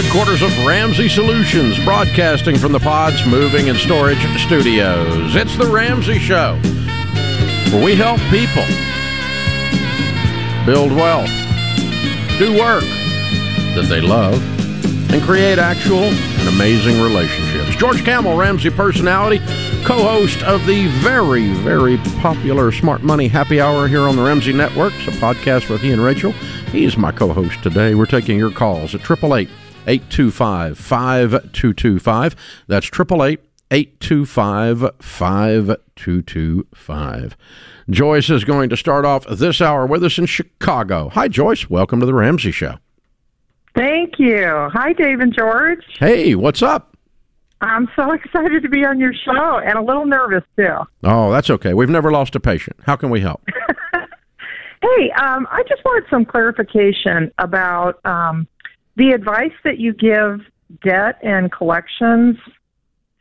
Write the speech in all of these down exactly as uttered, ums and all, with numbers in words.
headquarters of Ramsey Solutions, broadcasting from the Pods Moving and Storage Studios. It's the Ramsey Show, where we help people build wealth, do work that they love, and create actual and amazing relationships. George Kamel, Ramsey personality, co-host of the very, very popular Smart Money Happy Hour here on the Ramsey Network. It's a podcast with he and Rachel. He's my co-host today. We're taking your calls at eight eight eight, eight two five, five two two five. That's eight eight eight, eight two five, five two two five. Joyce is going to start off this hour with us in Chicago. Hi, Joyce. Welcome to the Ramsey Show. Thank you. Hi, Dave and George. Hey, what's up? I'm so excited to be on your show and a little nervous, too. Oh, that's okay. We've never lost a patient. How can we help? Hey, um, I just wanted some clarification about um, the advice that you give. Debt and collections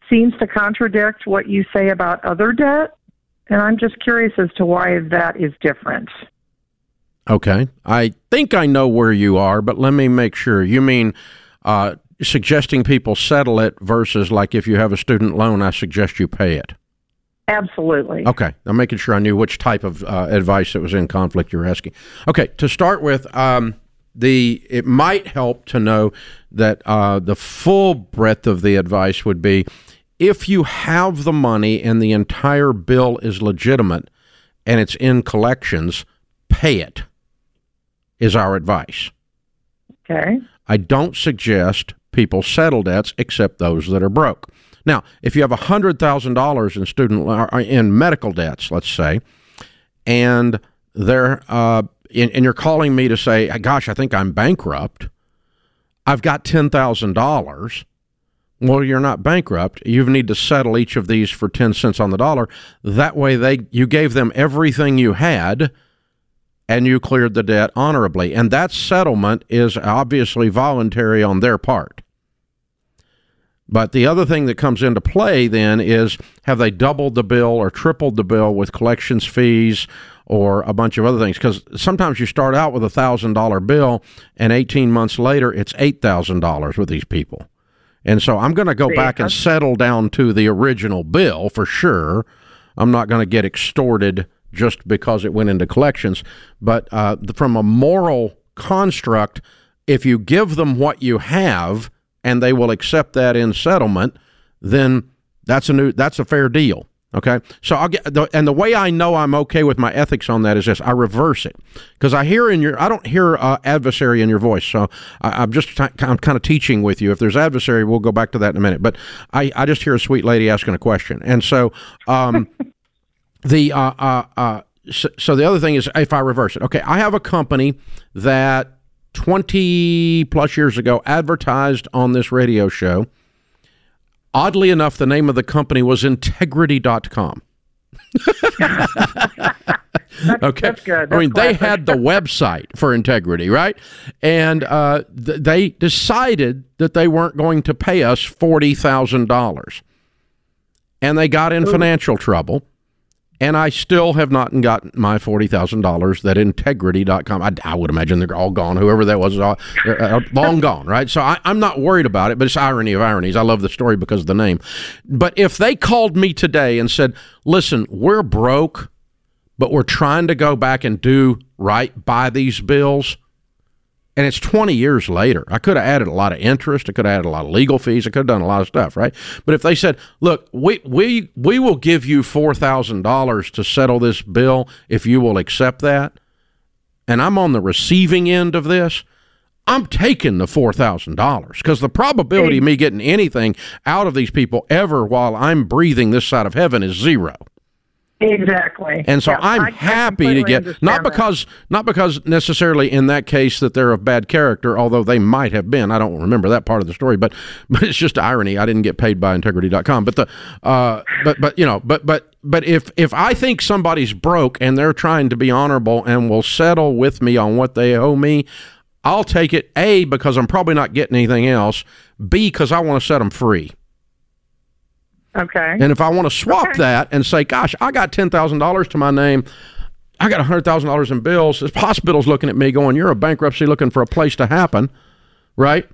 seems to contradict what you say about other debt, and I'm just curious as to why that is different. Okay. I think I know where you are, but let me make sure. You mean uh, suggesting people settle it versus, like, if you have a student loan, I suggest you pay it? Absolutely. Okay. I'm making sure I knew which type of uh, advice that was in conflict you were asking. Okay. To start with, um, the it might help to know that uh, the full breadth of the advice would be, if you have the money and the entire bill is legitimate and it's in collections, pay it, is our advice. Okay. I don't suggest people settle debts except those that are broke. Now, if you have one hundred thousand dollars in student in medical debts, let's say, and they're uh, in, and you're calling me to say, gosh, I think I'm bankrupt, I've got ten thousand dollars. Well, you're not bankrupt. You need to settle each of these for ten cents on the dollar. That way, they you gave them everything you had, and you cleared the debt honorably. And that settlement is obviously voluntary on their part. But the other thing that comes into play then is, have they doubled the bill or tripled the bill with collections fees or a bunch of other things? Because sometimes you start out with a one thousand dollars bill, and eighteen months later, it's eight thousand dollars with these people. And so I'm going to go back and settle down to the original bill for sure. I'm not going to get extorted just because it went into collections. But uh, from a moral construct, if you give them what you have and they will accept that in settlement, then that's a new, that's a fair deal. Okay. So I'll get, the, and the way I know I'm okay with my ethics on that is this: I reverse it, because I hear in your, I don't hear uh, adversary in your voice. So I, I'm just, t- I'm kind of teaching with you. If there's adversary, we'll go back to that in a minute. But I, I just hear a sweet lady asking a question, and so um, the uh, uh, uh, so, so the other thing is, if I reverse it, okay, I have a company that twenty plus years ago advertised on this radio show. Oddly enough, the name of the company was Integrity dot com. That's, okay. That's good. That's I mean, classic. They had the website for Integrity, right? And uh, th- they decided that they weren't going to pay us forty thousand dollars. And they got in Ooh. financial trouble. And I still have not gotten my forty thousand dollars that Integrity dot com. I, I would imagine they're all gone. Whoever that was, all, uh, long gone, right? So I, I'm not worried about it, but it's irony of ironies. I love the story because of the name. But if they called me today and said, listen, we're broke, but we're trying to go back and do right by these bills, and it's twenty years later, I could have added a lot of interest. I could have added a lot of legal fees. I could have done a lot of stuff, right? But if they said, look, we we we will give you four thousand dollars to settle this bill if you will accept that, and I'm on the receiving end of this, I'm taking the four thousand dollars, because the probability hey. of me getting anything out of these people ever while I'm breathing this side of heaven is zero. Exactly. And so yeah, I'm I, happy I to get, not because that. not because necessarily in that case that they're of bad character, although they might have been. I don't remember that part of the story, but, but it's just irony. I didn't get paid by Integrity dot com. But the uh but but you know, but but but if if I think somebody's broke and they're trying to be honorable and will settle with me on what they owe me, I'll take it, A, because I'm probably not getting anything else, B, because I want to set them free. Okay. And if I want to swap okay. that and say, gosh, I got ten thousand dollars to my name, I got one hundred thousand dollars in bills, this hospital's looking at me going, you're a bankruptcy looking for a place to happen, right?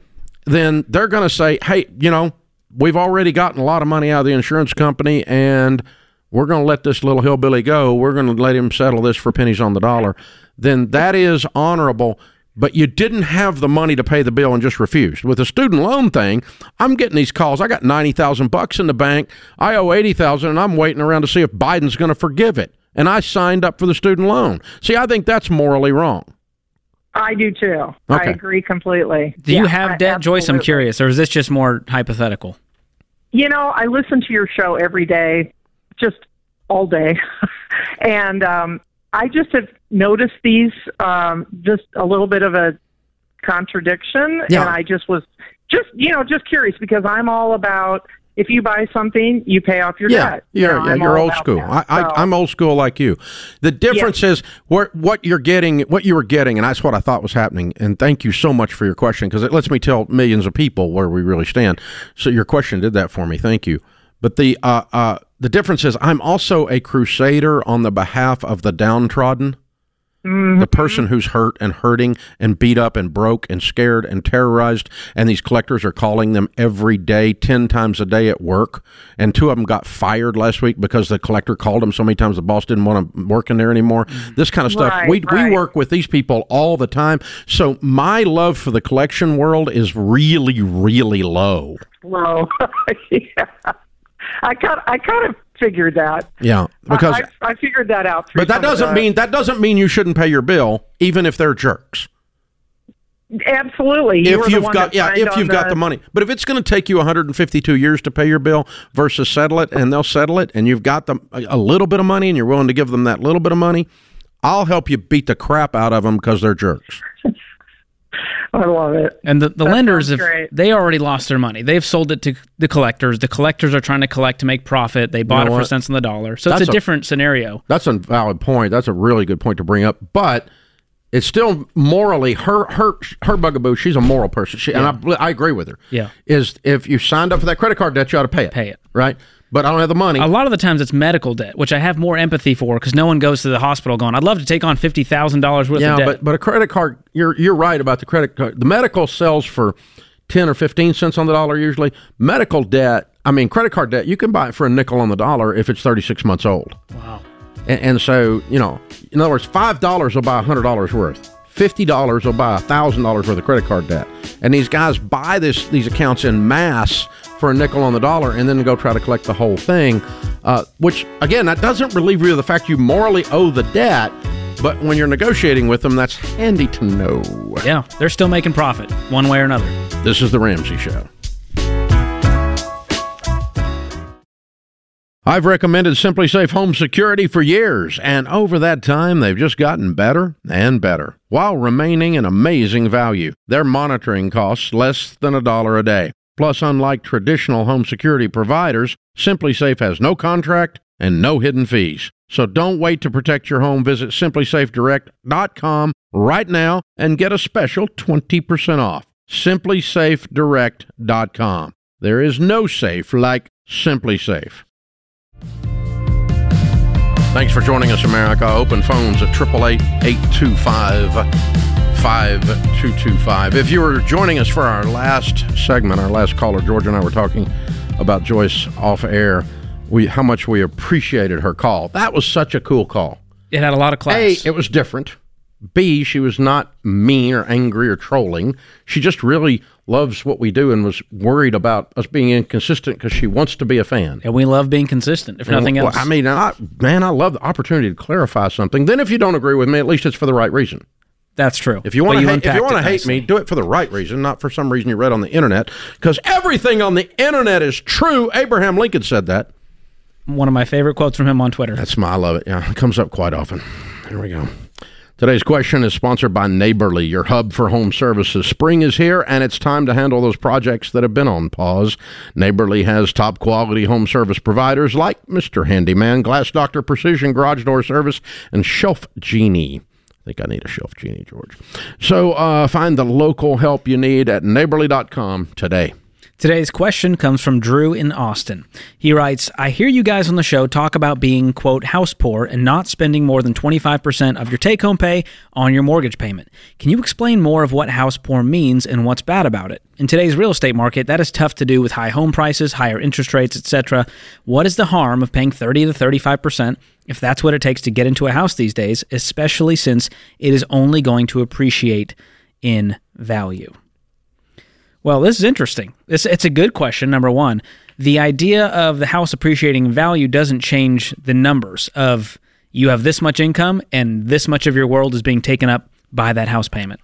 then they're going to say, hey, you know, we've already gotten a lot of money out of the insurance company, and we're going to let this little hillbilly go. We're going to let him settle this for pennies on the dollar. Then that is honorable, but you didn't have the money to pay the bill and just refused. With the student loan thing, I'm getting these calls. I got ninety thousand bucks in the bank. I owe eighty thousand, and I'm waiting around to see if Biden's going to forgive it. And I signed up for the student loan. See, I think that's morally wrong. I do too. Okay. I agree completely. Do yeah, you have debt, absolutely. Joyce? I'm curious. Or is this just more hypothetical? You know, I listen to your show every day, just all day. and um, I just have noticed these, um, just a little bit of a contradiction. Yeah. And I just was just, you know, just curious because I'm all about, if you buy something, you pay off your yeah, debt. Yeah, no, yeah you're old school. That, so. I, I, I'm old school like you. The difference yeah. is where, what you're getting, what you were getting, and that's what I thought was happening. And thank you so much for your question because it lets me tell millions of people where we really stand. So your question did that for me. Thank you. But the uh, uh, the difference is I'm also a crusader on the behalf of the downtrodden, mm-hmm. the person who's hurt and hurting and beat up and broke and scared and terrorized, and these collectors are calling them every day, ten times a day at work, and two of them got fired last week because the collector called them so many times the boss didn't want them working there anymore. This kind of stuff. Right, we, right. we work with these people all the time, so my love for the collection world is really, really low. Low, yeah. I kind of, I kind of figured that. Yeah, because I, I, I figured that out. But that doesn't that. mean that doesn't mean you shouldn't pay your bill, even if they're jerks. Absolutely. You if you've got yeah, if you've the, got the money, but if it's going to take you one hundred fifty-two years to pay your bill versus settle it, and they'll settle it, and you've got them a little bit of money, and you're willing to give them that little bit of money, I'll help you beat the crap out of them because they're jerks. I love it. And the, the lenders, have, they already lost their money. They've sold it to the collectors. The collectors are trying to collect to make profit. They bought you know it for cents on the dollar. So that's it's a, a different scenario. That's a valid point. That's a really good point to bring up. But it's still morally, her her her bugaboo, she's a moral person. She, yeah. And I, I agree with her. Yeah. Is if you signed up for that credit card debt, you ought to pay it. Pay it. Right? But I don't have the money. A lot of the times it's medical debt, which I have more empathy for because no one goes to the hospital going, I'd love to take on fifty thousand dollars worth yeah, of debt. Yeah, but, but a credit card, you're you're right about the credit card. The medical sells for ten or fifteen cents on the dollar usually. Medical debt, I mean, credit card debt, you can buy it for a nickel on the dollar if it's thirty-six months old. Wow. And, and so, you know, in other words, five dollars will buy one hundred dollars worth. fifty dollars will buy one thousand dollars worth of credit card debt. And these guys buy this these accounts in mass for a nickel on the dollar and then go try to collect the whole thing, uh, which, again, that doesn't relieve you of the fact you morally owe the debt, but when you're negotiating with them, that's handy to know. Yeah, they're still making profit one way or another. This is The Ramsey Show. I've recommended SimpliSafe Home Security for years, and over that time, they've just gotten better and better, while remaining an amazing value. Their monitoring costs less than a dollar a day. Plus, unlike traditional home security providers, SimpliSafe has no contract and no hidden fees. So don't wait to protect your home. Visit Simpli Safe Direct dot com right now and get a special twenty percent off. Simpli Safe Direct dot com. There is no safe like SimpliSafe. Thanks for joining us, America. Open phones at eight eight eight, eight two five, five two two five. If you were joining us for our last segment, our last caller, George and I were talking about Joyce off air, we how much we appreciated her call. That was such a cool call. It had a lot of class. A, it was different. B, she was not mean or angry or trolling. She just really loves what we do and was worried about us being inconsistent because she wants to be a fan. And we love being consistent, if and nothing else. Well, I mean, I, man, I love the opportunity to clarify something. Then if you don't agree with me, at least it's for the right reason. That's true. If you want to hate, if you want to hate me, do it for the right reason, not for some reason you read on the internet, because everything on the internet is true. Abraham Lincoln said that. One of my favorite quotes from him on Twitter. That's my, I love it. Yeah, it comes up quite often. Here we go. Today's question is sponsored by Neighborly, your hub for home services. Spring is here, and it's time to handle those projects that have been on pause. Neighborly has top-quality home service providers like Mister Handyman, Glass Doctor, Precision Garage Door Service, and Shelf Genie. I think I need a Shelf Genie, George. So uh, find the local help you need at neighborly dot com today. Today's question comes from Drew in Austin. He writes, I hear you guys on the show talk about being, quote, house poor and not spending more than twenty-five percent of your take-home pay on your mortgage payment. Can you explain more of what house poor means and what's bad about it? In today's real estate market, that is tough to do with high home prices, higher interest rates, et cetera. What is the harm of paying thirty to thirty-five percent if that's what it takes to get into a house these days, especially since it is only going to appreciate in value? Well, this is interesting. It's, it's a good question, number one. The idea of the house appreciating value doesn't change the numbers of you have this much income and this much of your world is being taken up by that house payment.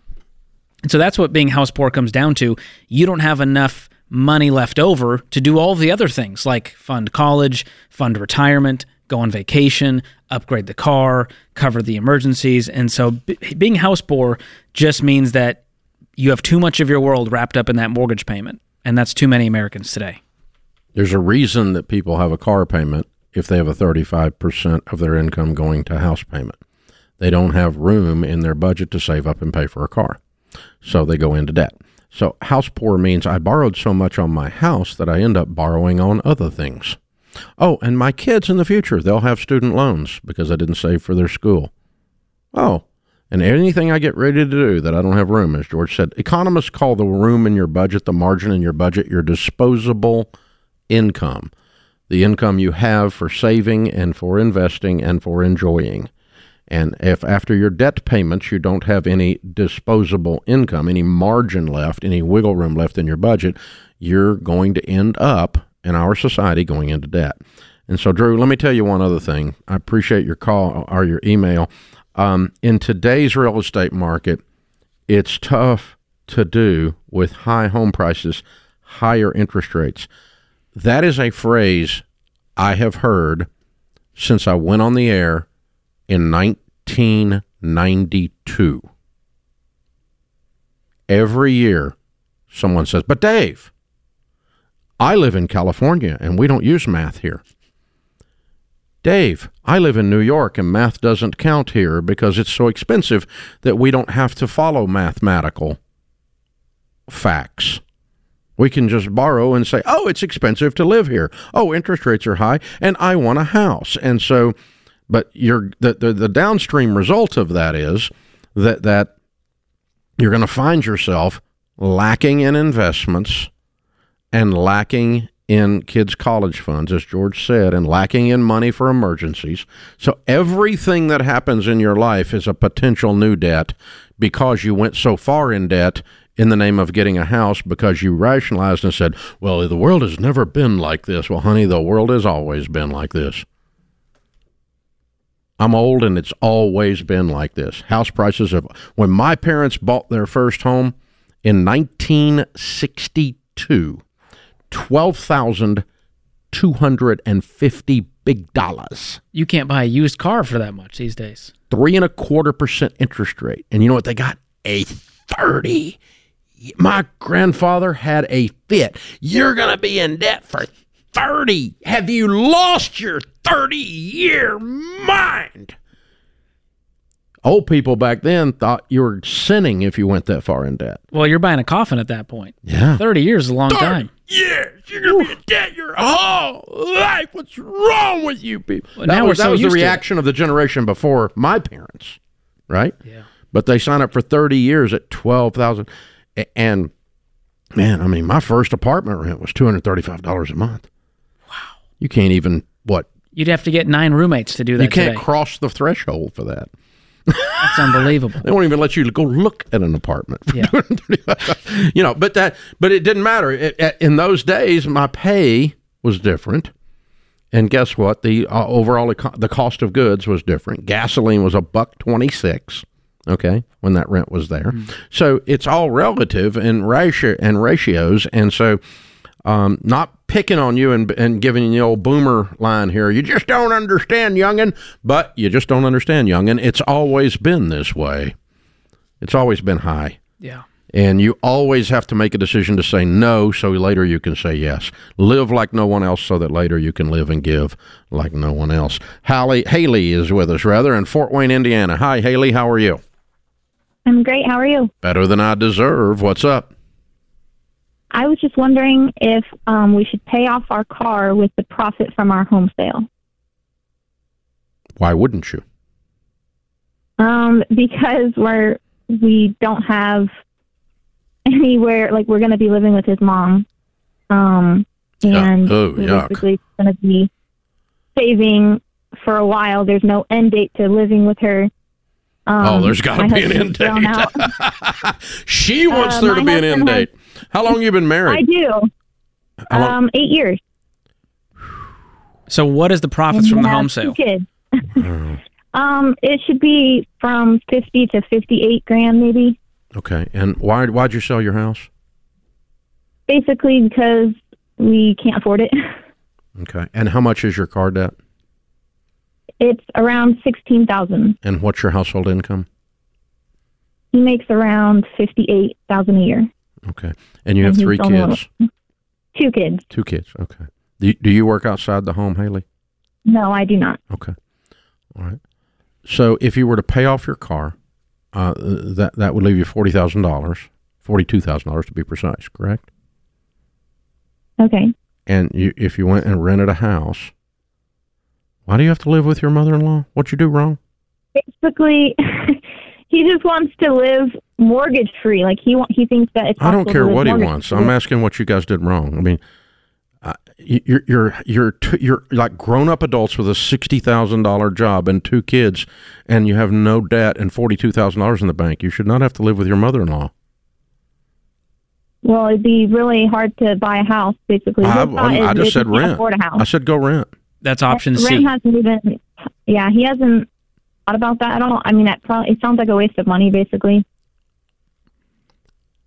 And so that's what being house poor comes down to. You don't have enough money left over to do all the other things like fund college, fund retirement, go on vacation, upgrade the car, cover the emergencies. And so b- being house poor just means that you have too much of your world wrapped up in that mortgage payment, and that's too many Americans today. There's a reason that people have a car payment if they have a thirty-five percent of their income going to house payment. They don't have room in their budget to save up and pay for a car, so they go into debt. So house poor means I borrowed so much on my house that I end up borrowing on other things. Oh, and my kids in the future, they'll have student loans because I didn't save for their school. Oh. And anything I get ready to do that I don't have room, as George said, economists call the room in your budget, the margin in your budget, your disposable income, the income you have for saving and for investing and for enjoying. And if after your debt payments, you don't have any disposable income, any margin left, any wiggle room left in your budget, you're going to end up in our society going into debt. And so, Drew, let me tell you one other thing. I appreciate your call or your email. Um, in today's real estate market, it's tough to do with high home prices, higher interest rates. That is a phrase I have heard since I went on the air in nineteen ninety-two. Every year, someone says, but Dave, I live in California and we don't use math here. Dave, I live in New York and math doesn't count here because it's so expensive that we don't have to follow mathematical facts. We can just borrow and say, oh, it's expensive to live here. Oh, interest rates are high and I want a house. And so, but you're, the, the, the downstream result of that is that, that you're going to find yourself lacking in investments and lacking in kids' college funds, as George said, and lacking in money for emergencies. So everything that happens in your life is a potential new debt because you went so far in debt in the name of getting a house because you rationalized and said, well, the world has never been like this. Well, honey, the world has always been like this. I'm old and it's always been like this. House prices have, when my parents bought their first home in nineteen sixty-two, twelve thousand two hundred fifty big dollars. You can't buy a used car for that much these days. Three and a quarter percent interest rate. And you know what they got? A thirty. My grandfather had a fit. You're going to be in debt for thirty. Have you lost your thirty-year mind? Old people back then thought you were sinning if you went that far in debt. Well, you're buying a coffin at that point. Yeah. thirty years is a long time. Years. You're going to be in debt your whole life. What's wrong with you people? Well, that was, so that was the reaction of the generation before my parents, right? Yeah. But they signed up for thirty years at twelve thousand dollars. And, man, I mean, my first apartment rent was two hundred thirty-five dollars a month. Wow. You can't even, what? You'd have to get nine roommates to do that. You can't today. cross the threshold for that. That's unbelievable. They won't even let you go look at an apartment. Yeah. you know, but that, but it didn't matter. It, it, in those days, my pay was different. And guess what? The uh, overall, eco- the cost of goods was different. Gasoline was a buck twenty-six. Okay. When that rent was there. Mm. So it's all relative and ratio and ratios. And so, um, not picking on you and, and giving you the old boomer line here. You just don't understand, youngin', but you just don't understand, youngin'. It's always been this way. It's always been high. Yeah. And you always have to make a decision to say no so later you can say yes. Live like no one else so that later you can live and give like no one else. Haley, Haley is with us, rather, in Fort Wayne, Indiana. Hi, Haley. How are you? I'm great. How are you? Better than I deserve. What's up? I was just wondering if um, we should pay off our car with the profit from our home sale. Why wouldn't you? Um, because we're, we don't have anywhere, like we're going to be living with his mom. Um, and yeah. oh, we're basically going to be saving for a while. There's no end date to living with her. Um, oh, there's got to be an end date. She wants uh, there to be an end date. Has, How long you been married? I do. Um, eight years. So what is the profits and from the home sale? Kids. um, it should be from fifty to fifty-eight grand, maybe. Okay, and why why'd you sell your house? Basically, because we can't afford it. Okay, and how much is your car debt? It's around sixteen thousand. And what's your household income? He makes around fifty-eight thousand a year. Okay, and you and have three kids. Two kids. Two kids. Okay. Do do you work outside the home, Haley? No, I do not. Okay. All right. So if you were to pay off your car, uh, that that would leave you forty thousand dollars, forty-two thousand dollars to be precise. Correct. Okay. And you, if you went and rented a house. Why do you have to live with your mother-in-law? What'd you do wrong? Basically, he just wants to live mortgage-free. Like he want, he thinks that it's. I don't care what he wants. I'm asking what you guys did wrong. I mean, uh, you're you're you're t- you're like grown-up adults with a sixty thousand dollar job and two kids, and you have no debt and forty-two thousand dollars in the bank. You should not have to live with your mother-in-law. Well, it'd be really hard to buy a house. Basically, I, I, I just said rent. I said go rent. That's option C. Rent hasn't even, yeah, he hasn't thought about that at all. I mean, that probably, it sounds like a waste of money, basically.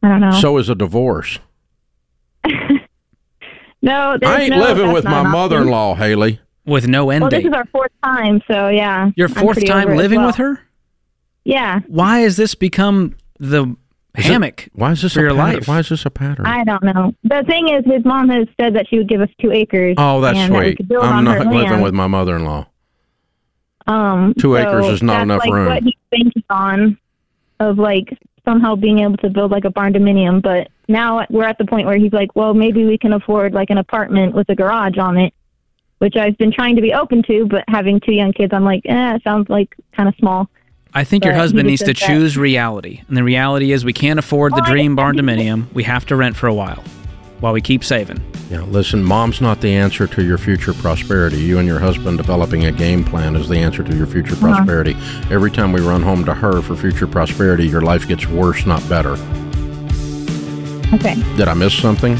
I don't know. So is a divorce. No, I ain't no, living with my mother-in-law, Haley. With no end date. Well, this is our fourth time, so yeah. Your fourth time living well. with her? Yeah. Why has this become the is hammock it, why is this for your pattern? life? Why is this a pattern? I don't know. The thing is, his mom has said that she would give us two acres. Oh, that's and sweet. That I'm not living land. with my mother-in-law. Um, two so acres is not that's enough like room. What he's banking on of like somehow being able to build like a barn dominium, but now we're at the point where he's like, well, maybe we can afford like an apartment with a garage on it, which I've been trying to be open to, but having two young kids, I'm like, eh, it sounds like kind of small. I think but your husband needs to choose that. reality. And the reality is we can't afford the well, dream barn dominium. We have to rent for a while while we keep saving. Yeah, listen, mom's not the answer to your future prosperity. You and your husband developing a game plan is the answer to your future uh-huh. prosperity. Every time we run home to her for future prosperity, your life gets worse, not better. Okay. Did I miss something?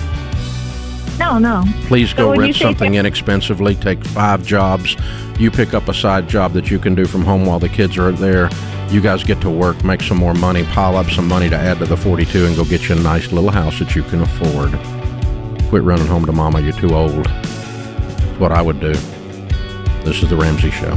No, no. Please go so rent something that- inexpensively. Take five jobs. You pick up a side job that you can do from home while the kids are there. You guys get to work, make some more money, pile up some money to add to the forty-two, and go get you a nice little house that you can afford. Quit running home to mama. You're too old. That's what I would do. This is The Ramsey Show.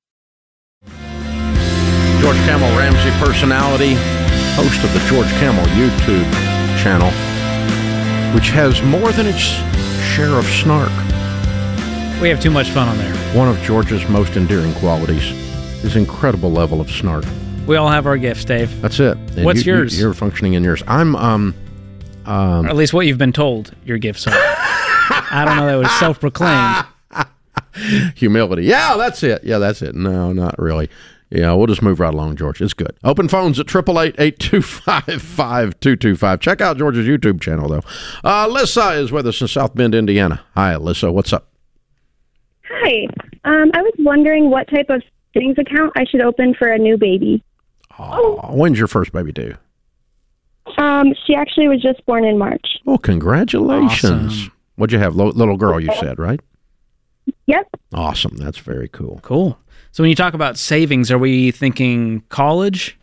George Kamel, Ramsey personality, host of the George Kamel YouTube channel, which has more than its share of snark. We have too much fun on there. One of George's most endearing qualities is incredible level of snark. We all have our gifts, Dave. That's it. And What's you, yours? You, you're functioning in yours. I'm, um, um, or at least what you've been told your gifts are. I don't know. That was self-proclaimed humility. Yeah, that's it. Yeah, that's it. No, not really. Yeah, we'll just move right along, George. It's good. Open phones at eight eight eight, eight two five, five two two five. Check out George's YouTube channel, though. Uh, Alyssa is with us in South Bend, Indiana. Hi, Alyssa. What's up? Hi. Um, I was wondering what type of savings account I should open for a new baby. Oh, oh. When's your first baby due? Um, she actually was just born in March. Oh, congratulations. Awesome. What'd you have? L- little girl, you said, right? Yep. Awesome. That's very cool. Cool. So when you talk about savings, are we thinking college?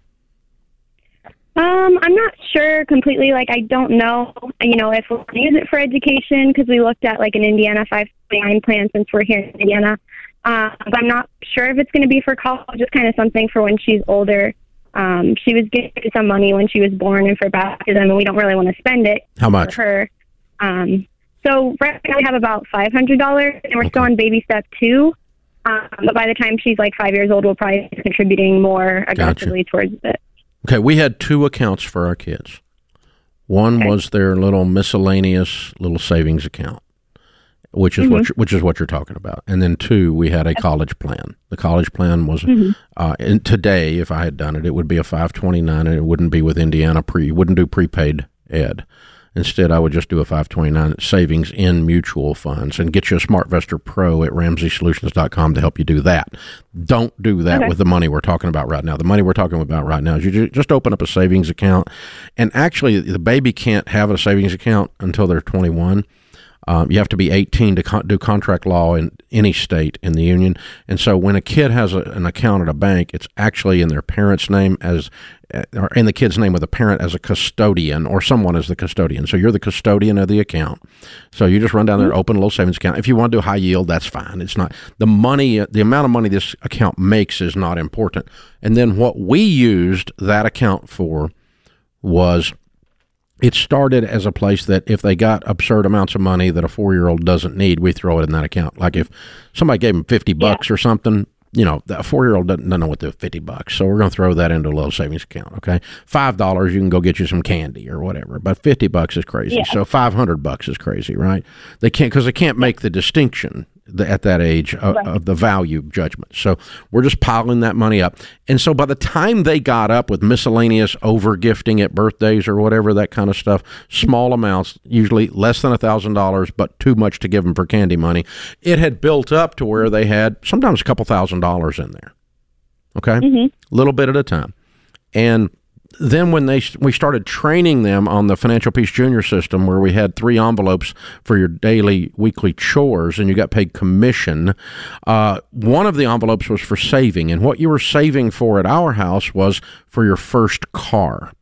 Um, I'm not sure completely. Like, I don't know, you know, if we'll use it for education, because we looked at, like, an Indiana five twenty-nine plan since we're here in Indiana. Uh, but I'm not sure if it's going to be for college. Just kind of something for when she's older. Um, she was getting some money when she was born and for baptism, and we don't really want to spend it. How much? For her. Um, so right now we have about five hundred dollars, and we're okay. still on baby step two. Um, but by the time she's like five years old, we'll probably be contributing more aggressively gotcha. towards it. Okay, we had two accounts for our kids. One okay. was their little miscellaneous little savings account, which is mm-hmm. what you're, which is what you're talking about. And then two, we had a college plan. The college plan was mm-hmm. uh, and today, if I had done it, it would be a five twenty-nine, and it wouldn't be with Indiana pre. Wouldn't do prepaid ed. Instead, I would just do a five twenty-nine savings in mutual funds and get you a SmartVestor Pro at Ramsey Solutions dot com to help you do that. Don't do that okay. with the money we're talking about right now. The money we're talking about right now is you just open up a savings account. And actually, the baby can't have a savings account until they're twenty-one. Um, you have to be eighteen to con- do contract law in any state in the union. And so when a kid has a, an account at a bank, it's actually in their parent's name as or in the kid's name with a parent as a custodian or someone as the custodian. So you're the custodian of the account. So you just run down there, open a little savings account. If you want to do high yield, that's fine. It's not the money, the amount of money this account makes is not important. And then what we used that account for was it started as a place that if they got absurd amounts of money that a four-year-old doesn't need, we throw it in that account. Like if somebody gave them fifty bucks yeah. or something, you know, a four-year-old doesn't know what to do with fifty bucks. So we're going to throw that into a little savings account, okay? five dollars, you can go get you some candy or whatever. But fifty bucks is crazy. Yeah. So five hundred bucks is crazy, right? They can't, because they can't make the distinction at that age of, right. of the value judgment. So we're just piling that money up. And so by the time they got up with miscellaneous over-gifting at birthdays or whatever, that kind of stuff, small amounts, usually less than one thousand dollars, but too much to give them for candy money, it had built up to where they had sometimes a couple thousand dollars in there. Okay? Mm-hmm. A little bit at a time. And then when they we started training them on the Financial Peace Junior system where we had three envelopes for your daily, weekly chores and you got paid commission, uh, one of the envelopes was for saving. And what you were saving for at our house was for your first car.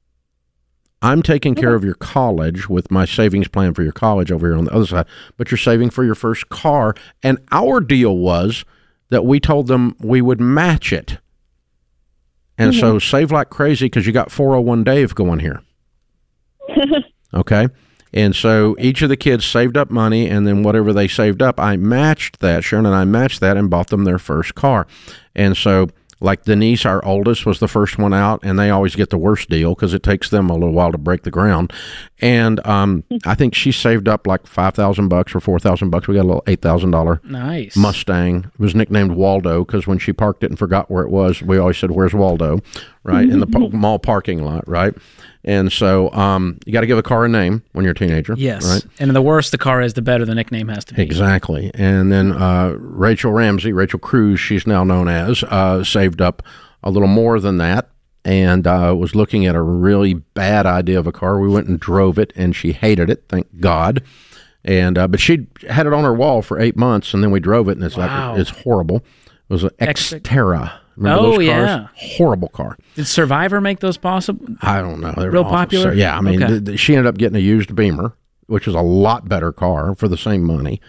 I'm taking care of your college with my savings plan for your college over here on the other side, but you're saving for your first car. And our deal was that we told them we would match it. And mm-hmm. so save like crazy because you got four oh one Dave going here. Okay. And so each of the kids saved up money, and then whatever they saved up, I matched that. Sharon and I matched that and bought them their first car. And so like Denise, our oldest, was the first one out, and they always get the worst deal because it takes them a little while to break the ground. And um, I think she saved up like five thousand bucks or four thousand bucks. We got a little eight thousand dollars nice. Mustang. It was nicknamed Waldo because when she parked it and forgot where it was, we always said, where's Waldo, right, in the po- mall parking lot, right? And so um, you got to give a car a name when you're a teenager. Yes. Right? And the worse the car is, the better the nickname has to be. Exactly. And then uh, Rachel Ramsey, Rachel Cruz, she's now known as, uh, saved up a little more than that and uh, was looking at a really bad idea of a car. We went and drove it, and she hated it, thank God. And uh, but she had it on her wall for eight months, and then we drove it, and it's wow. like it's horrible. It was an Xterra. Remember oh, those cars? Yeah. Horrible car. Did Survivor make those possible? I don't know. They were real awful. Popular? So, yeah, I mean, okay. th- th- she ended up getting a used Beamer, which is a lot better car for the same money.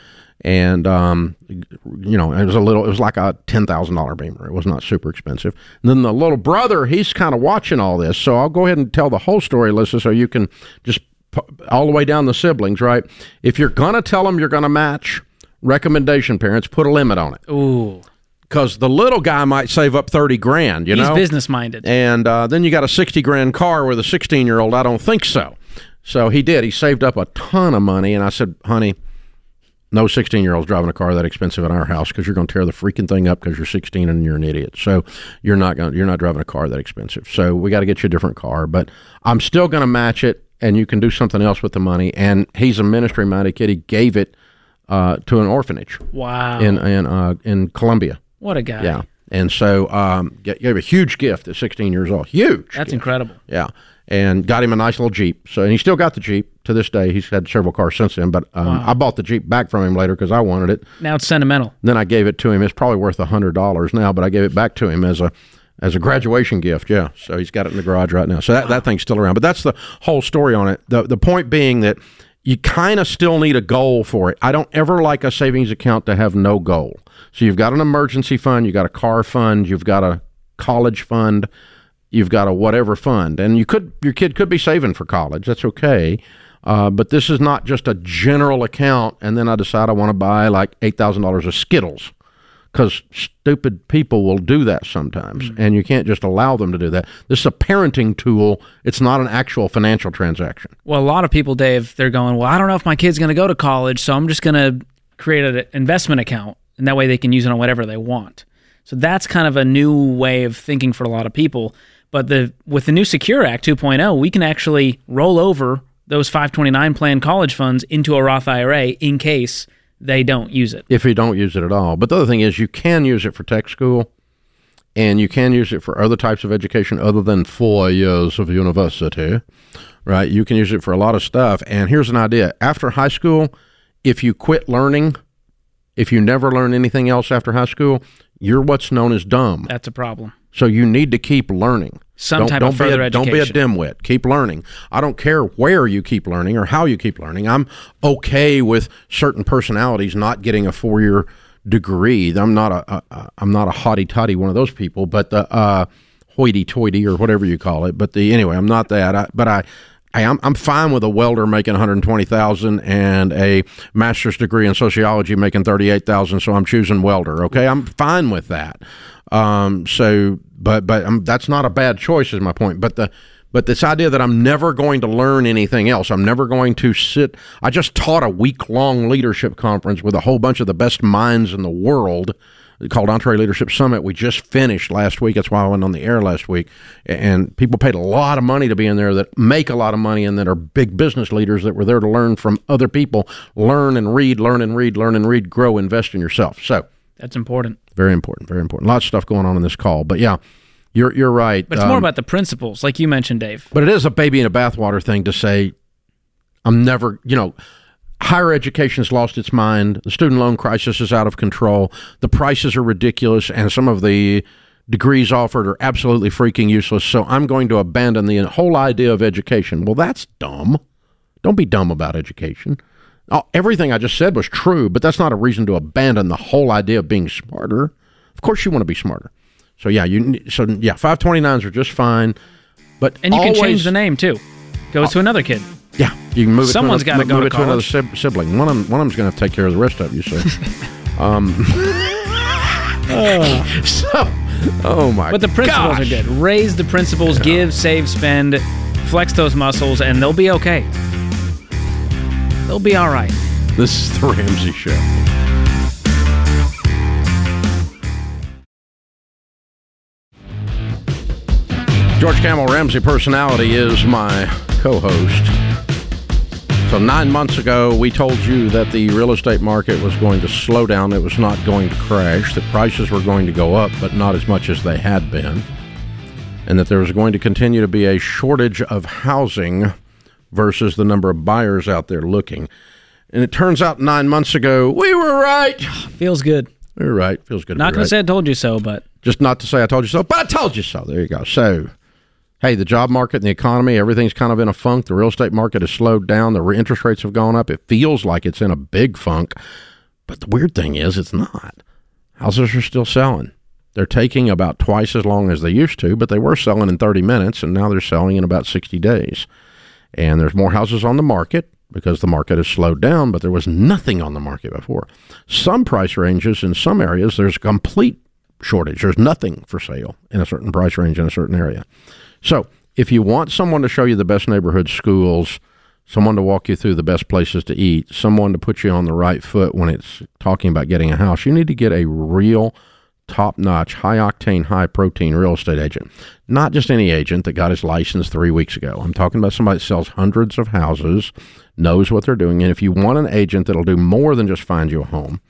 And, um, you know, it was a little, it was like a ten thousand dollars Beamer. It was not super expensive. And then the little brother, he's kind of watching all this. So I'll go ahead and tell the whole story, Alyssa, so you can just p- all the way down the siblings, right? If you're going to tell them you're going to match, recommendation, parents, put a limit on it. Ooh. Because the little guy might save up thirty grand, you know? He's business-minded. And uh, then you got a sixty grand car with a sixteen-year-old. I don't think so. So he did. He saved up a ton of money, and I said, honey, No sixteen-year-old's driving a car that expensive in our house because you're going to tear the freaking thing up because you're sixteen and you're an idiot. So you're not going, you're not driving a car that expensive. So we got to get you a different car. But I'm still going to match it, and you can do something else with the money. And he's a ministry-minded kid. He gave it uh, to an orphanage. Wow. In in uh, in Colombia. What a guy. Yeah. And so um, gave a huge gift at sixteen years old. Huge. That's gift. Incredible. Yeah. And got him a nice little Jeep. So, and he still got the Jeep to this day. He's had several cars since then, but um, wow. I bought the Jeep back from him later because I wanted it. Now it's sentimental. Then I gave it to him. It's probably worth one hundred dollars now, but I gave it back to him as a as a graduation gift, yeah. So he's got it in the garage right now. So that, wow. that thing's still around. But that's the whole story on it. The the point being that you kind of still need a goal for it. I don't ever like a savings account to have no goal. So you've got an emergency fund, you've got a car fund, you've got a college fund, you've got a whatever fund, and you could your kid could be saving for college. That's okay, uh, but this is not just a general account. And then I decide I want to buy like eight thousand dollars of Skittles because stupid people will do that sometimes, mm-hmm. and you can't just allow them to do that. This is a parenting tool. It's not an actual financial transaction. Well, a lot of people, Dave, they're going, well, I don't know if my kid's going to go to college, so I'm just going to create an investment account, and that way they can use it on whatever they want. So that's kind of a new way of thinking for a lot of people. But the with the new SECURE Act two point oh, we can actually roll over those five twenty-nine plan college funds into a Roth I R A in case they don't use it. If you don't use it at all. But the other thing is you can use it for tech school, and you can use it for other types of education other than four years of university, right? You can use it for a lot of stuff. And here's an idea. After high school, if you quit learning, if you never learn anything else after high school, you're what's known as dumb. That's a problem. So you need to keep learning. Some don't, type don't of further a, education. Don't be a dimwit. Keep learning. I don't care where you keep learning or how you keep learning. I'm okay with certain personalities not getting a four-year degree. I'm not a, a I'm not a hotty-totty one of those people, but the uh, hoity-toity or whatever you call it. But the anyway, I'm not that. I, but I. Hey, I'm I'm fine with a welder making one hundred twenty thousand dollars and a master's degree in sociology making thirty-eight thousand dollars, so I'm choosing welder. Okay, I'm fine with that. Um, so, but but I'm, that's not a bad choice, is my point. But the but this idea that I'm never going to learn anything else, I'm never going to sit. I just taught a week long leadership conference with a whole bunch of the best minds in the world. Called EntreLeadership Summit. We just finished last week. That's why I went on the air last week. And people paid a lot of money to be in there that make a lot of money and that are big business leaders that were there to learn from other people. Learn and read, learn and read, learn and read, grow, invest in yourself. So that's important. Very important, very important. Lots of stuff going on in this call. But yeah, you're you're right. But it's um, more about the principles, like you mentioned, Dave. But it is a baby in a bathwater thing to say, I'm never, you know, higher education's lost its mind. The student loan crisis is out of control. The prices are ridiculous, and some of the degrees offered are absolutely freaking useless. So I'm going to abandon the whole idea of education. Well, that's dumb. Don't be dumb about education. Everything I just said was true, but that's not a reason to abandon the whole idea of being smarter. Of course, you want to be smarter. So yeah, you so yeah, five twenty-nines are just fine. But and you always, can change the name too. Goes uh, to another kid. Yeah, you can move it. Someone's got to go to college. Move it to another sibling. One of them, one of them's going to take care of the rest of you. So, um, oh. so oh my! But the principles gosh. are good. Raise the principles. Yeah. Give, save, spend. Flex those muscles, and they'll be okay. They'll be all right. This is the Ramsey Show. George Kamel, Ramsey Personality, is my co-host. So nine months ago, we told you that the real estate market was going to slow down. It was not going to crash. That prices were going to go up, but not as much as they had been. And that there was going to continue to be a shortage of housing versus the number of buyers out there looking. And it turns out nine months ago, we were right. Feels good. We were right. Feels good. Not going to say I told you so, but. Just not to say I told you so, but I told you so. There you go. So. Hey, the job market and the economy, everything's kind of in a funk. The real estate market has slowed down. The interest rates have gone up. It feels like it's in a big funk. But the weird thing is it's not. Houses are still selling. They're taking about twice as long as they used to, but they were selling in thirty minutes, and now they're selling in about sixty days. And there's more houses on the market because the market has slowed down, but there was nothing on the market before. Some price ranges in some areas, there's a complete shortage. There's nothing for sale in a certain price range in a certain area. So if you want someone to show you the best neighborhood schools, someone to walk you through the best places to eat, someone to put you on the right foot when it's talking about getting a house. You need to get a real top-notch, high-octane, high-protein real estate agent. Not just any agent that got his license three weeks ago. I'm talking about somebody that sells hundreds of houses, knows what they're doing, and if you want an agent that'll do more than just find you a home,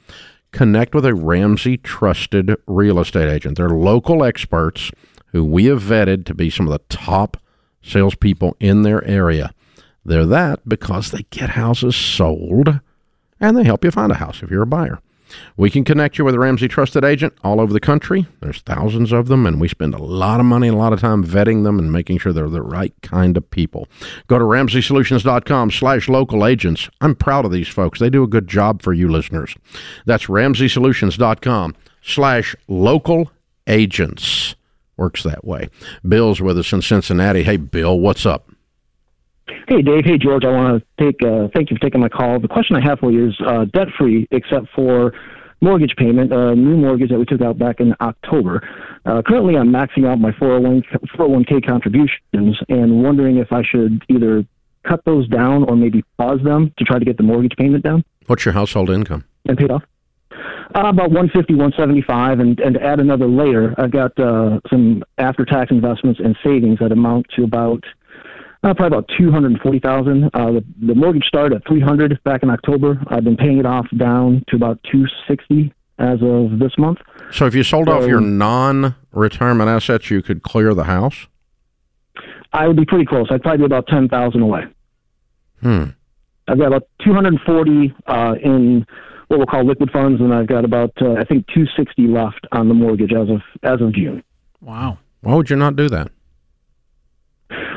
connect with a Ramsey trusted real estate agent. They're local experts who we have vetted to be some of the top salespeople in their area. They're that because they get houses sold, and they help you find a house if you're a buyer. We can connect you with a Ramsey trusted agent all over the country. There's thousands of them, and we spend a lot of money and a lot of time vetting them and making sure they're the right kind of people. Go to Ramsey Solutions dot com slash local agents. I'm proud of these folks. They do a good job for you listeners. That's Ramsey Solutions dot com slash local agents. Works that way. Bill's with us in Cincinnati. Hey, Bill, what's up? Hey, Dave. Hey, George. I want to take, uh, thank you for taking my call. The question I have for you is uh, debt-free except for mortgage payment, a uh, new mortgage that we took out back in October. Uh, currently, I'm maxing out my four oh one k contributions and wondering if I should either cut those down or maybe pause them to try to get the mortgage payment down. What's your household income? And paid off. Uh, about one fifty, one seventy-five, and, and to add another layer, I've got uh, some after-tax investments and savings that amount to about Uh, probably about two hundred forty thousand dollars. Uh, the, the mortgage started at three hundred thousand dollars back in October. I've been paying it off down to about two hundred sixty thousand dollars as of this month. So if you sold so, off your non-retirement assets, you could clear the house? I would be pretty close. I'd probably be about ten thousand dollars away. Hmm. I've got about two hundred forty thousand dollars uh, in what we'll call liquid funds, and I've got about, uh, I think, two hundred sixty thousand dollars left on the mortgage as of as of June. Wow. Why would you not do that?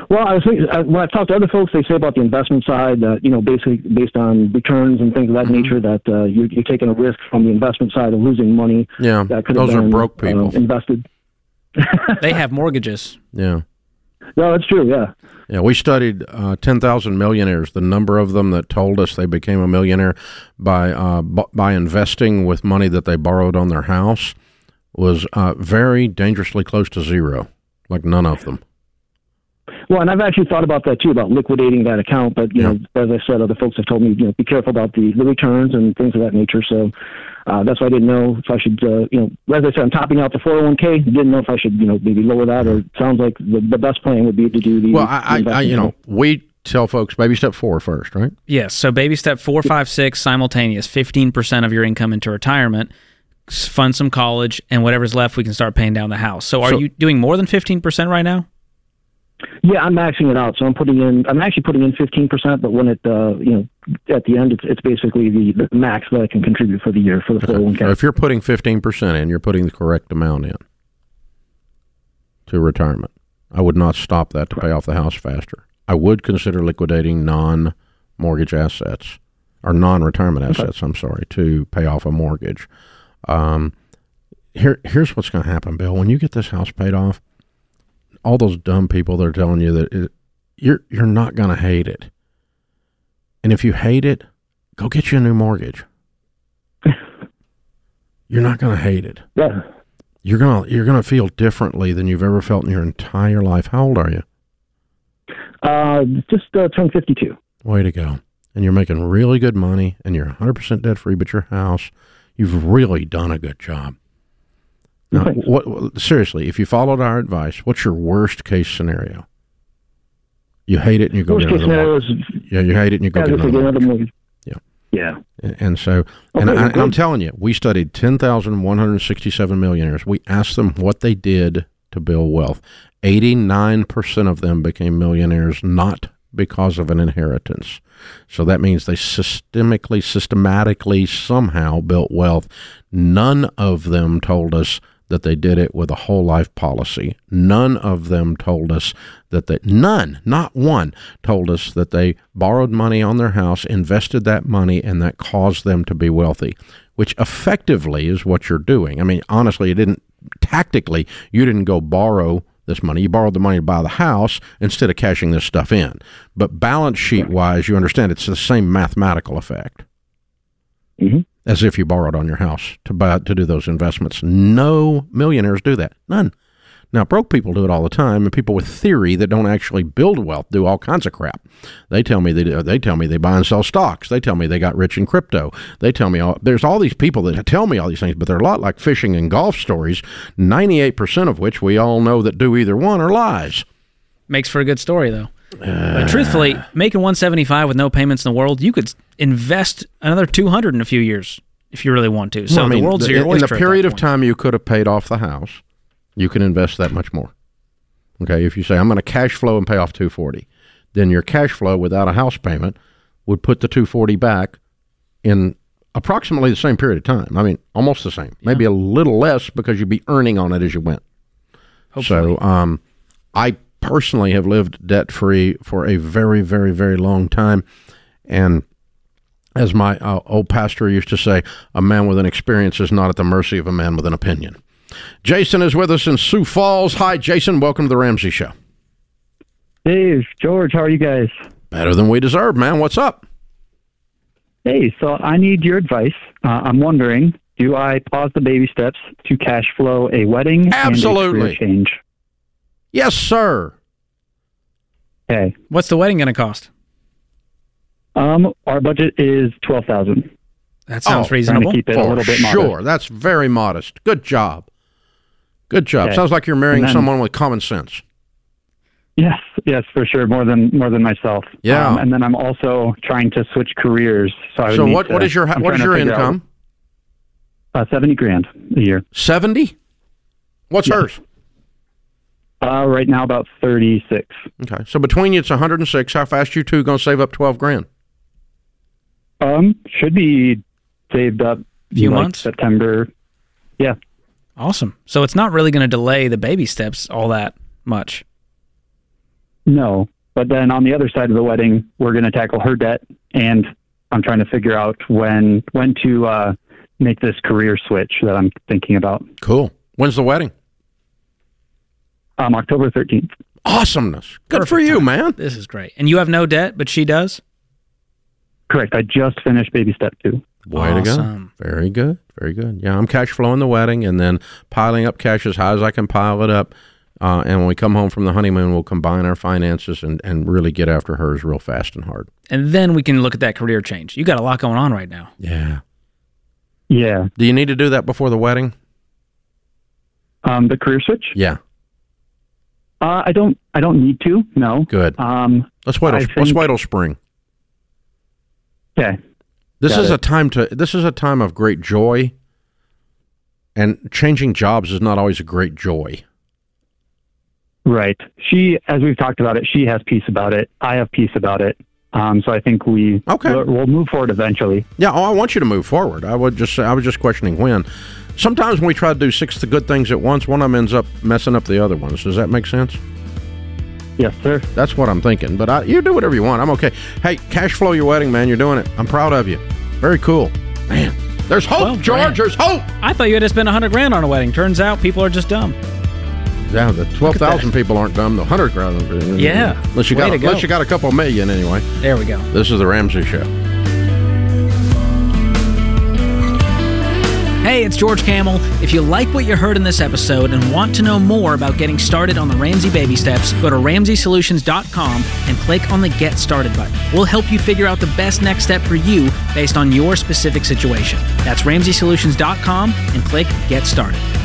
Well, I was thinking, when I've talked to other folks, they say about the investment side, uh, you know, basically based on returns and things of that mm-hmm. nature, that uh, you're, you're taking a risk from the investment side of losing money. Yeah, that could those have been, are broke people. Uh, invested. They have mortgages. Yeah. No, that's true, yeah. Yeah, we studied uh, ten thousand millionaires, the number of them that told us they became a millionaire by, uh, b- by investing with money that they borrowed on their house was uh, very dangerously close to zero, like none of them. Well, and I've actually thought about that, too, about liquidating that account. But, you yeah. know, as I said, other folks have told me, you know, be careful about the, the returns and things of that nature. So uh, that's why I didn't know if I should, uh, you know, as I said, I'm topping out the four oh one k. Didn't know if I should, you know, maybe lower that. Or it sounds like the, the best plan would be to do the. Well, I, the I, I you know, we tell folks baby step four first, right? Yes. So baby step four, five, six, simultaneous, fifteen percent of your income into retirement. Fund some college, and whatever's left, we can start paying down the house. So are so, you doing more than fifteen percent right now? Yeah, I'm maxing it out, so I'm putting in. I'm actually putting in fifteen percent, but when it, uh, you know, at the end, it's, it's basically the, the max that I can contribute for the year for the four oh one k. So if you're putting fifteen percent in, you're putting the correct amount in to retirement. I would not stop that to right. pay off the house faster. I would consider liquidating non-mortgage assets or non-retirement okay. assets. I'm sorry, to pay off a mortgage. Um, here, here's what's going to happen, Bill. When you get this house paid off. All those dumb people that are telling you that it, you're you're not going to hate it. And if you hate it, go get you a new mortgage. You're not going to hate it. Yeah. You're going to you're going to feel differently than you've ever felt in your entire life. How old are you? Uh, just uh, turned fifty-two. Way to go. And you're making really good money, and you're one hundred percent debt-free, but your house, you've really done a good job. Now, what, seriously, if you followed our advice, what's your worst-case scenario? You hate it and you go get another mortgage. Yeah, you hate it and you go get another mortgage. Yeah. Yeah. And so, and, okay, I, and I'm telling you, we studied ten thousand one hundred sixty-seven millionaires. We asked them what they did to build wealth. eighty-nine percent of them became millionaires not because of an inheritance. So that means they systemically, systematically, somehow built wealth. None of them told us that they did it with a whole life policy. None of them told us that they, none, not one, told us that they borrowed money on their house, invested that money, and that caused them to be wealthy, which effectively is what you're doing. I mean, honestly, you didn't, tactically, you didn't go borrow this money. You borrowed the money to buy the house instead of cashing this stuff in. But balance sheet-wise, you understand it's the same mathematical effect. Mm-hmm. As if you borrowed on your house to buy, to do those investments. No millionaires do that. None. Now, broke people do it all the time, and people with theory that don't actually build wealth do all kinds of crap. They tell me they do, they tell me they buy and sell stocks. They tell me they got rich in crypto. They tell me all, there's all these people that tell me all these things, but they're a lot like fishing and golf stories, ninety-eight percent of which we all know that do either one are lies. Makes for a good story, though. Uh, but truthfully, making one seventy-five with no payments in the world, you could invest another two hundred in a few years if you really want to. So well, I mean, the world's the, your oyster. In the period of time you could have paid off the house, you can invest that much more. Okay, if you say, I'm going to cash flow and pay off two forty, then your cash flow without a house payment would put the two forty back in approximately the same period of time. I mean, almost the same. Yeah. Maybe a little less because you'd be earning on it as you went. Hopefully. So um, I personally have lived debt-free for a very, very, very long time. And as my uh, old pastor used to say, a man with an experience is not at the mercy of a man with an opinion. Jason is with us in Sioux Falls. Hi, Jason. Welcome to the Ramsey Show. Dave, George, how are you guys? Better than we deserve, man. What's up? Hey, so I need your advice. Uh, I'm wondering, do I pause the baby steps to cash flow a wedding Absolutely. and a career change? Yes, sir. Okay. What's the wedding going to cost? Um, our budget is twelve thousand dollars. That sounds oh, reasonable. Keep it For a little bit modest. Sure, that's very modest. Good job. Good job. Okay. Sounds like you're marrying then, someone with common sense. Yes, yes, for sure. More than more than myself. Yeah. Um, and then I'm also trying to switch careers. So, I would so what? To, what is your I'm what is your income? Out, uh, seventy grand a year. Seventy. What's yes. hers? Uh, right now, about thirty-six. Okay, so between you, it's one hundred and six. How fast you two gonna save up twelve grand? Um, should be saved up. Few like months. September. Yeah. Awesome. So it's not really going to delay the baby steps all that much. No, but then on the other side of the wedding, we're going to tackle her debt, and I'm trying to figure out when when to uh, make this career switch that I'm thinking about. Cool. When's the wedding? Um, October thirteenth. Awesomeness. Good Perfect for you, time. man. This is great. And you have no debt, but she does? Correct. I just finished baby step two. Way awesome. to go. Very good. Very good. Yeah, I'm cash flowing the wedding and then piling up cash as high as I can pile it up. Uh, and when we come home from the honeymoon, we'll combine our finances and, and really get after hers real fast and hard. And then we can look at that career change. You got a lot going on right now. Yeah. Yeah. Do you need to do that before the wedding? Um, the career switch? Yeah. Uh, I don't I don't need to, no. Good. Um, let's wait. Till, think... Let's wait till spring. Okay. This Got is it. a time to. This is a time of great joy, and changing jobs is not always a great joy. Right. She, as we've talked about it, she has peace about it. I have peace about it. Um, so I think we okay. We'll, we'll move forward eventually. Yeah. Oh, I want you to move forward. I would just. I was just questioning when. Sometimes when we try to do six good things at once, one of them ends up messing up the other ones. Does that make sense? Yes, sir. That's what I'm thinking. But I, you do whatever you want. I'm okay. Hey, cash flow your wedding, man. You're doing it. I'm proud of you. Very cool. Man, there's hope, well, George. Man. There's hope. I thought you had to spend one hundred grand on a wedding. Turns out people are just dumb. Yeah, the twelve thousand people aren't dumb. The one hundred grand. Yeah. Unless you, got a, go. unless you got a couple million anyway. There we go. This is The Ramsey Show. Hey, it's George Kamel. If you like what you heard in this episode and want to know more about getting started on the Ramsey Baby Steps, go to Ramsey Solutions dot com and click on the Get Started button. We'll help you figure out the best next step for you based on your specific situation. That's Ramsey Solutions dot com and click Get Started.